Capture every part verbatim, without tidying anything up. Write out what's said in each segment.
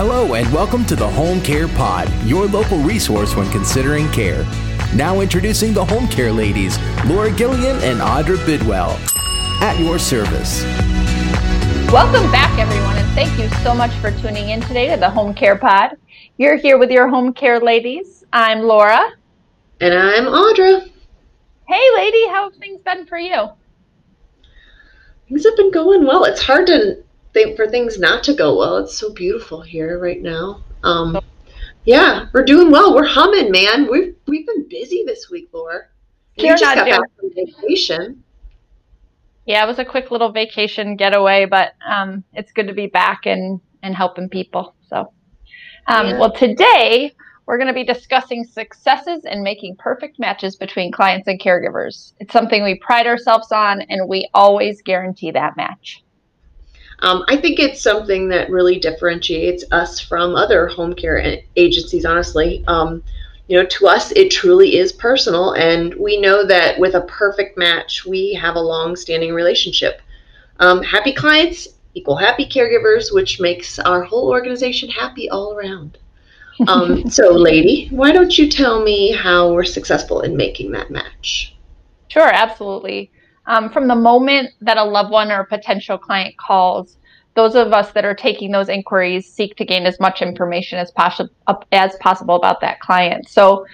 Hello and welcome to the Home Care Pod, your local resource when considering care. Now introducing the home care ladies, Laura Gillian and Audra Bidwell, at your service. Welcome back, everyone, and thank you so much for tuning in today to the Home Care Pod. You're here with your home care ladies. I'm Laura. And I'm Audra. Hey, lady, how have things been for you? Things have been going well. It's hard to... for things not to go well. It's so beautiful here right now. Um, yeah, we're doing well. We're humming, man. We've we've been busy this week, Laura. You just got back from vacation. Yeah, it was a quick little vacation getaway, but um, it's good to be back and, and helping people. So, um, yeah. Well, today we're going to be discussing successes in making perfect matches between clients and caregivers. It's something we pride ourselves on, and we always guarantee that match. Um, I think it's something that really differentiates us from other home care agencies, honestly. Um, you know, to us, it truly is personal, and we know that with a perfect match, we have a long-standing relationship. Um, happy clients equal happy caregivers, which makes our whole organization happy all around. Um, so, lady, why don't you tell me how we're successful in making that match? Sure, absolutely. Um, from the moment that a loved one or a potential client calls, those of us that are taking those inquiries seek to gain as much information as, poss- as possible about that client. So,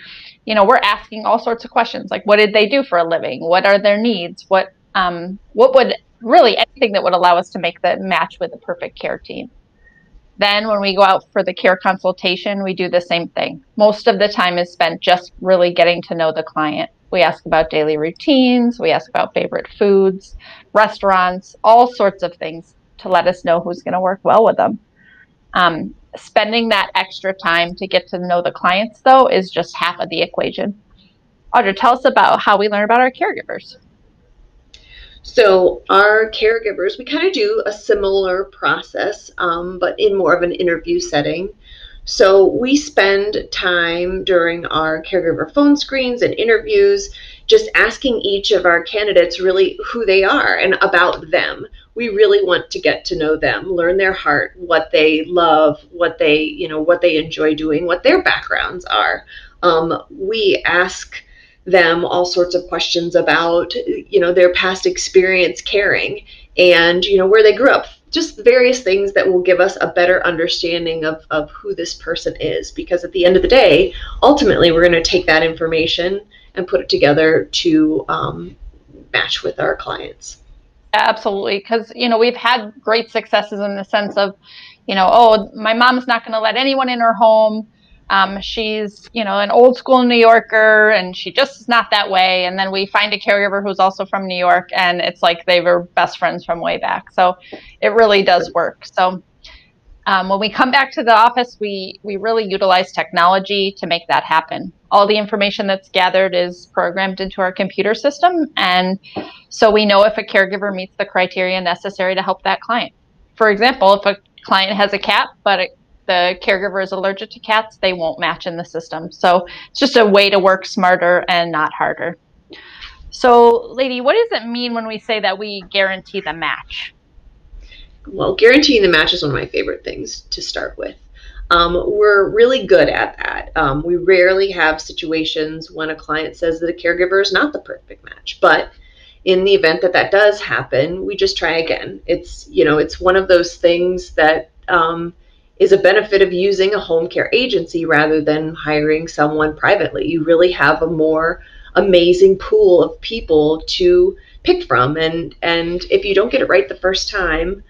you know, we're asking all sorts of questions like, what did they do for a living? What are their needs? What um, what would really anything that would allow us to make the match with the perfect care team? Then when we go out for the care consultation, we do the same thing. Most of the time is spent just really getting to know the client. We ask about daily routines, we ask about favorite foods, restaurants, all sorts of things to let us know who's going to work well with them. Um, spending that extra time to get to know the clients, though, is just half of the equation. Audra, tell us about how we learn about our caregivers. So our caregivers, we kind of do a similar process, um, but in more of an interview setting. So we spend time during our caregiver phone screens and interviews just asking each of our candidates really who they are and about them. We really want to get to know them, learn their heart, what they love, what they, you know, what they enjoy doing, what their backgrounds are. Um, we ask them all sorts of questions about, you know, their past experience caring and, you know, where they grew up. Just various things that will give us a better understanding of, of who this person is. Because at the end of the day, ultimately, we're going to take that information and put it together to um, match with our clients. Absolutely. Because, you know, we've had great successes in the sense of, you know, oh, my mom's not going to let anyone in her home. Um, she's, you know, an old school New Yorker and she just is not that way. And then we find a caregiver who's also from New York and it's like they were best friends from way back. So it really does work. So um, when we come back to the office, we, we really utilize technology to make that happen. All the information that's gathered is programmed into our computer system. And so we know if a caregiver meets the criteria necessary to help that client. For example, if a client has a cat, but it the caregiver is allergic to cats, they won't match in the system. So it's just a way to work smarter and not harder. So, lady, what does it mean when we say that we guarantee the match? Well, guaranteeing the match is one of my favorite things to start with. Um, we're really good at that. Um, we rarely have situations when a client says that a caregiver is not the perfect match, but in the event that that does happen, we just try again. It's, you know, it's one of those things that, um, is a benefit of using a home care agency rather than hiring someone privately. You really have a more amazing pool of people to pick from. And and if you don't get it right the first time,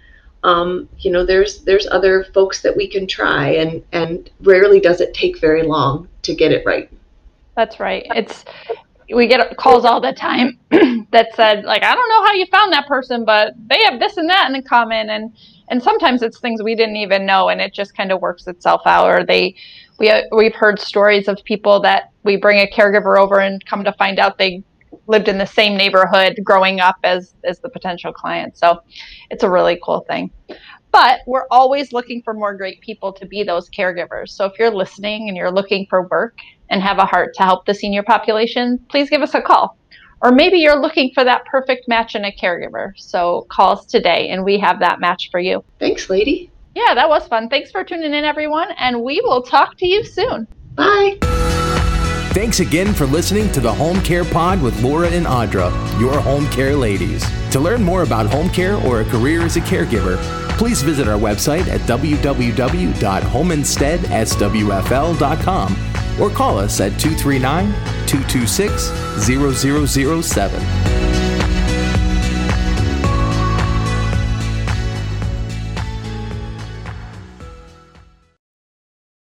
um, you know, there's there's other folks that we can try, and, and rarely does it take very long to get it right. That's right. It's we get calls all the time that said, like, I don't know how you found that person, but they have this and that in common. And And sometimes it's things we didn't even know, and it just kind of works itself out. Or they, we, we've heard stories of people that we bring a caregiver over and come to find out they lived in the same neighborhood growing up as, as the potential client. So it's a really cool thing. But we're always looking for more great people to be those caregivers. So if you're listening and you're looking for work and have a heart to help the senior population, please give us a call. Or maybe you're looking for that perfect match in a caregiver. So call us today and we have that match for you. Thanks, lady. Yeah, that was fun. Thanks for tuning in, everyone, and we will talk to you soon. Bye. Thanks again for listening to the Home Care Pod with Laura and Audra, your home care ladies. To learn more about home care or a career as a caregiver, please visit our website at w w w dot home instead s w f l dot com or call us at two three nine, two two six, zero zero zero seven.